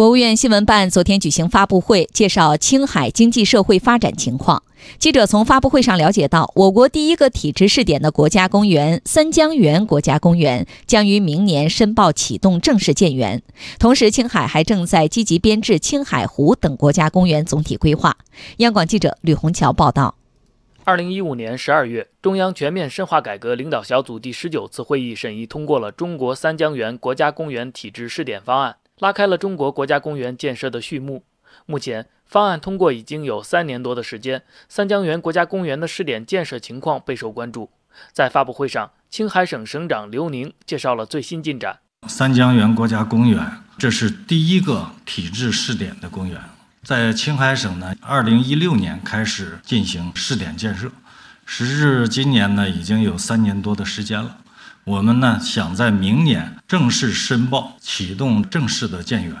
国务院新闻办昨天举行发布会，介绍青海经济社会发展情况。记者从发布会上了解到，我国第一个体制试点的国家公园三江源国家公园将于明年申报启动正式建园。同时，青海还正在积极编制青海湖等国家公园总体规划。央广记者吕红桥报道。2015年12月，中央全面深化改革领导小组第19次会议审议通过了中国三江源国家公园体制试点方案，拉开了中国国家公园建设的序幕。目前，方案通过已经有3年多的时间，三江源国家公园的试点建设情况备受关注。在发布会上，青海省省长刘宁介绍了最新进展。三江源国家公园，这是第一个体制试点的公园。在青海省呢，2016年开始进行试点建设，时至今年呢，已经有3年多的时间了。我们呢，想在明年正式申报，启动正式的建园。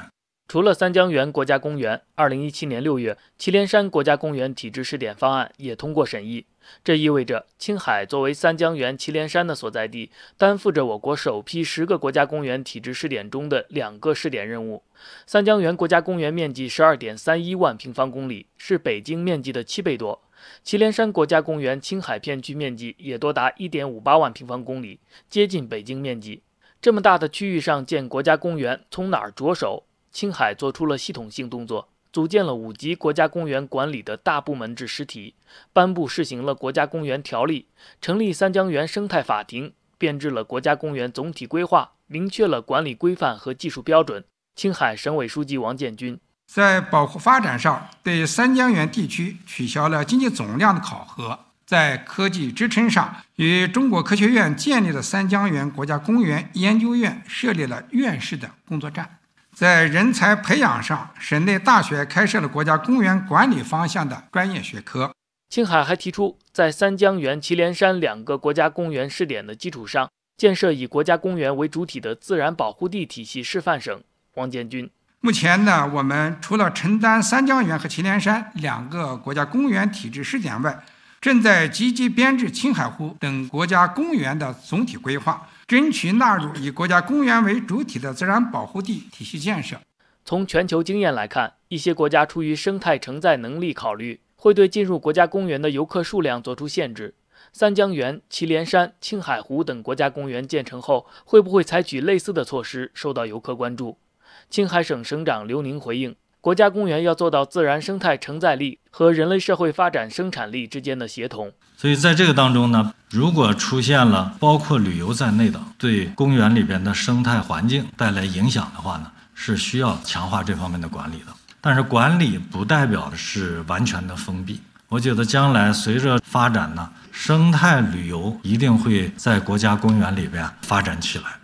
除了三江源国家公园，2017年6月，祁连山国家公园体制试点方案也通过审议。这意味着青海作为三江源祁连山的所在地，担负着我国首批10个国家公园体制试点中的2个试点任务。三江源国家公园面积 12.31 万平方公里，是北京面积的7倍多。祁连山国家公园青海片区面积也多达 1.58 万平方公里，接近北京面积。这么大的区域上建国家公园，从哪儿着手？青海做出了系统性动作，组建了5级国家公园管理的大部门制实体，颁布试行了国家公园条例，成立三江源生态法庭，编制了国家公园总体规划，明确了管理规范和技术标准。青海省委书记王建军在保护发展上对三江源地区取消了经济总量的考核，在科技支撑上与中国科学院建立的三江源国家公园研究院设立了院士的工作站，在人才培养上，省内大学开设了国家公园管理方向的专业学科。青海还提出，在三江源、祁连山2个国家公园试点的基础上，建设以国家公园为主体的自然保护地体系示范省。王建军：目前呢，我们除了承担三江源和祁连山2个国家公园体制试点外，正在积极编制青海湖等国家公园的总体规划，争取纳入以国家公园为主体的自然保护地体系建设。从全球经验来看，一些国家出于生态承载能力考虑，会对进入国家公园的游客数量做出限制。三江源、祁连山、青海湖等国家公园建成后，会不会采取类似的措施，受到游客关注。青海省省长刘宁回应，国家公园要做到自然生态承载力和人类社会发展生产力之间的协同。所以在这个当中呢，如果出现了包括旅游在内的对公园里边的生态环境带来影响的话呢，是需要强化这方面的管理的。但是管理不代表是完全的封闭。我觉得将来随着发展呢，生态旅游一定会在国家公园里边发展起来。